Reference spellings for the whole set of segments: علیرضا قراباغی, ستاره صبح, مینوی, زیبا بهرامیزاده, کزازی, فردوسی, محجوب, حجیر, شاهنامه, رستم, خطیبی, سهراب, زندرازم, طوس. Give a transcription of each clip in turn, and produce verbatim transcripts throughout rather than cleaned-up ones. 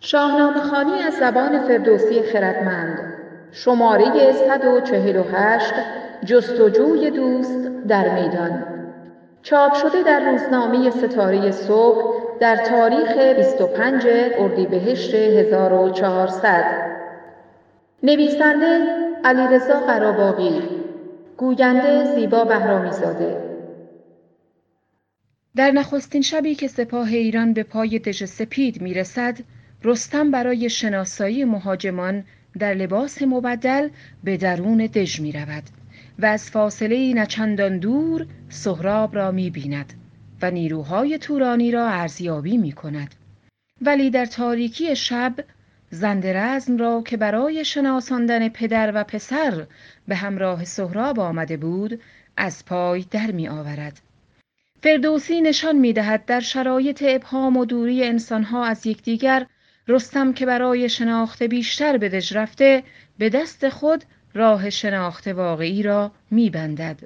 شاهنامه خوانی از زبان فردوسی خردمند. شماره صد و چهل و هشت جستجوی دوست در میدان، چاپ شده در روزنامه ستاره صبح در تاریخ بیست و پنج اردیبهشت هزار و چهارصد. نویسنده علیرضا قراباغی، گوینده زیبا بهرامیزاده. در نخستین شبی که سپاه ایران به پای دژ سپید میرسد، رستم برای شناسایی مهاجمان در لباس مبدل به درون دژ می رود و از فاصله نچندان دور سهراب را می بیند و نیروهای تورانی را ارزیابی می کند. ولی در تاریکی شب زندرازم را که برای شناساندن پدر و پسر به همراه سهراب آمده بود از پای در می آورد. فردوسی نشان می دهد در شرایط ابهام و دوری انسانها از یکدیگر، رستم که برای شناخت بیشتر به دژ رفته، به دست خود راه شناخت واقعی را می‌بندد.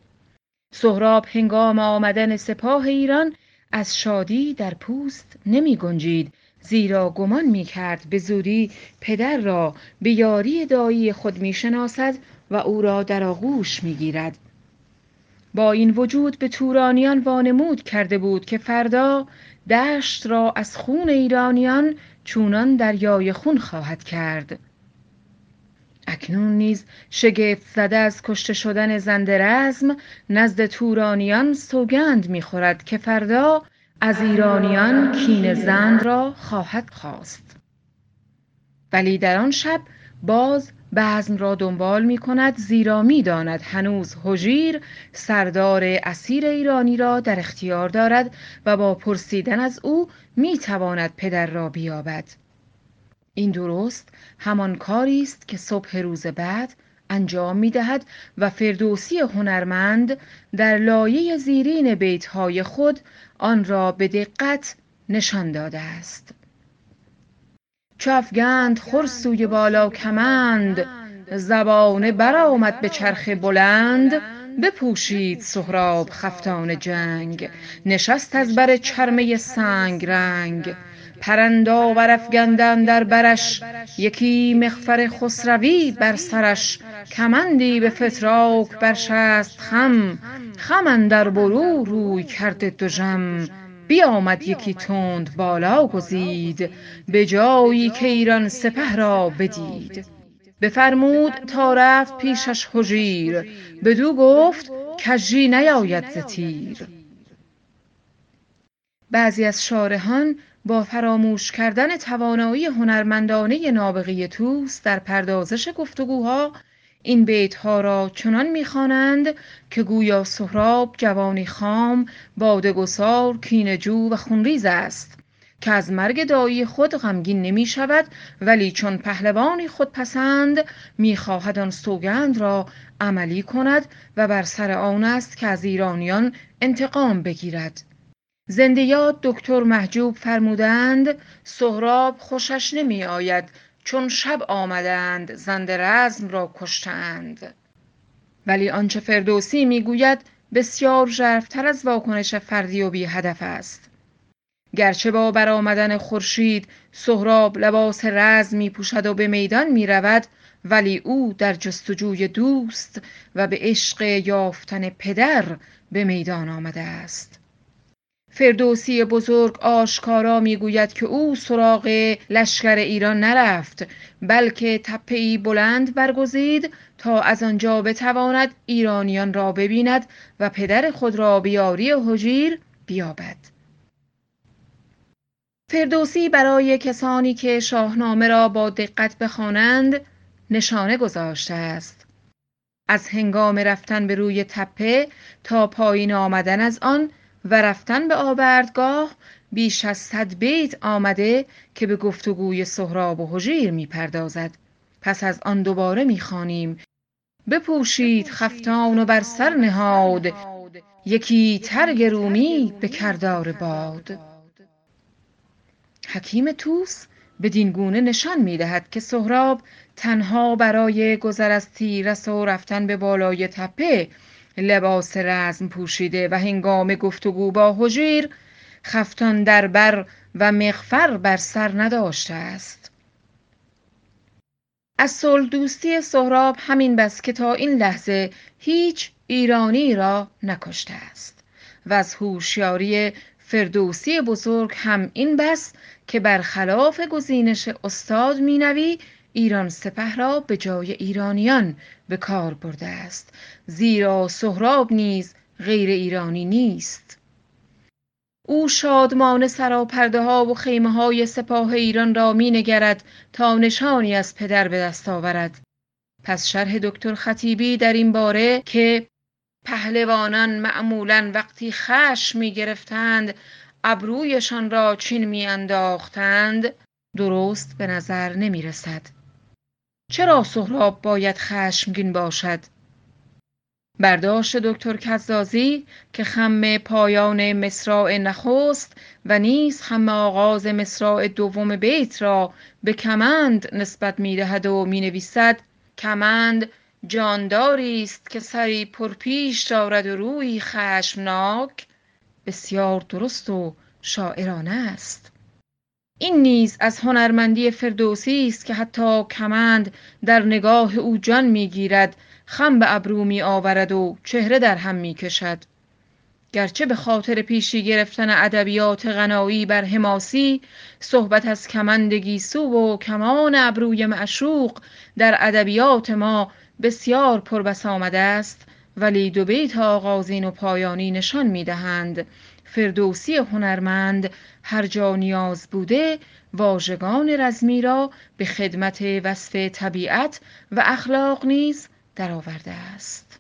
سهراب هنگام آمدن سپاه ایران از شادی در پوست نمی‌گنجید، زیرا گمان می‌کرد به زودی پدر را به یاری دایی خود می‌شناسد و او را در آغوش می‌گیرد. با این وجود به تورانیان وانمود کرده بود که فردا دشت را از خون ایرانیان چونان دریای خون خواهد کرد. اکنون نیز شگفت زده از کشته شدن زندرازم نزد تورانیان سوگند می‌خورد که فردا از ایرانیان کین زند را خواهد خواست. ولی در آن شب باز بزم را دنبال می کند، زیرا می داند هنوز حجیر سردار اسیر ایرانی را در اختیار دارد و با پرسیدن از او می تواند پدر را بیابد. این درست همان کاری است که صبح روز بعد انجام می دهد و فردوسی هنرمند در لایه زیرین بیتهای خود آن را به دقت نشان داده است. چو افگند خور سوی بالا کمند، زبانه برآمد به چرخ بلند، بپوشید سهراب خفتان جنگ، نشست از بر چرمه سنگ رنگ، پرندآور افگنده اندر برش، یکی مغفر خسروی بر سرش، کمندی به فتراک برشست خم، خم اندر برو روی کرده دژم، بیامد یکی تند بالا گزید، به جایی که ایران سپه را بدید. بفرمود تا رفت پیشش حجیر، بدو گفت کژی نیاید ز تیر. بعضی از شارحان با فراموش کردن توانایی هنرمندانه نابغه طوس در پردازش گفتگوها این بیتها را چنان می‌خوانند که گویا سهراب جوانی خام، باده‌گسار، کینه‌جو و خونریز است که از مرگ دایی خود غمگین نمی‌شود، ولی چون پهلوانی خودپسند می‌خواهد آن سوگند را عملی کند و بر سر آن است که از ایرانیان انتقام بگیرد. زنده‌یاد دکتر محجوب فرمودند سهراب خوشش نمی‌آید چون شب آمدند زندرازم را کشتند. ولی آنچه فردوسی میگوید بسیار ژرف‌تر از واکنش فردی و بی هدف است. گرچه با برآمدن خورشید سهراب لباس رزم میپوشد و به میدان میرود، ولی او در جستجوی دوست و به عشق یافتن پدر به میدان آمده است. فردوسی بزرگ آشکارا میگوید که او سراغ لشکر ایران نرفت، بلکه تپه‌ای بلند برگزید تا از آنجا بتواند ایرانیان را ببیند و پدر خود را به یاری حجیر بیابد. فردوسی برای کسانی که شاهنامه را با دقت بخوانند نشانه گذاشته است. از هنگام رفتن به روی تپه تا پایین آمدن از آن و رفتن به آوردگاه بیش از صد بیت آمده که به گفتگوی سهراب و حجیر می‌پردازد. پس از آن دوباره می‌خوانیم بپوشید خفتان و بر سر نهاد، یکی ترگ رومی به کردار باد. حکیم طوس بدین گونه نشان می‌دهد که سهراب تنها برای گذر از تیرس و رفتن به بالای تپه لباس رزم پوشیده و هنگام گفتگو با حجیر خفتان در بر و مغفر بر سر نداشته است. از صلح دوستی سهراب همین بس که تا این لحظه هیچ ایرانی را نکشته است و از هوشیاری فردوسی بزرگ هم این بس که برخلاف گزینش استاد مینوی ایران سپه را به جای ایرانیان به کار برده است، زیرا سهراب نیز غیر ایرانی نیست. او شادمان سراپرده ها و خیمه های سپاه ایران را می نگرد تا نشانی از پدر به دست آورد. پس شرح دکتر خطیبی در این باره که پهلوانان معمولاً وقتی خشم می گرفتند ابرویشان را چین می انداختند درست به نظر نمی رسد. چرا سهراب باید خشمگین باشد؟ برداشت دکتر کزازی که خم پایان مصرع نخست و نیز خم آغاز مصرع دوم بیت را به کمند نسبت می دهد و می نویسد کمند جانداری است که سری پرپیش دارد و روی خشمناک، بسیار درست و شاعرانه است. این نیز از هنرمندی فردوسی است که حتی کمند در نگاه او جان می گیرد، خم به ابرو می آورد و چهره در هم می کشد. گرچه به خاطر پیشی گرفتن ادبیات غنایی بر حماسی صحبت از کمند گیسو و کمان ابروی معشوق در ادبیات ما بسیار پربس آمده است، ولی دو بیت آغازین و پایانی نشان می دهند فردوسی هنرمند هر جا نیاز بوده واژگان رزمی را به خدمت وصف طبیعت و اخلاق نیز درآورده است.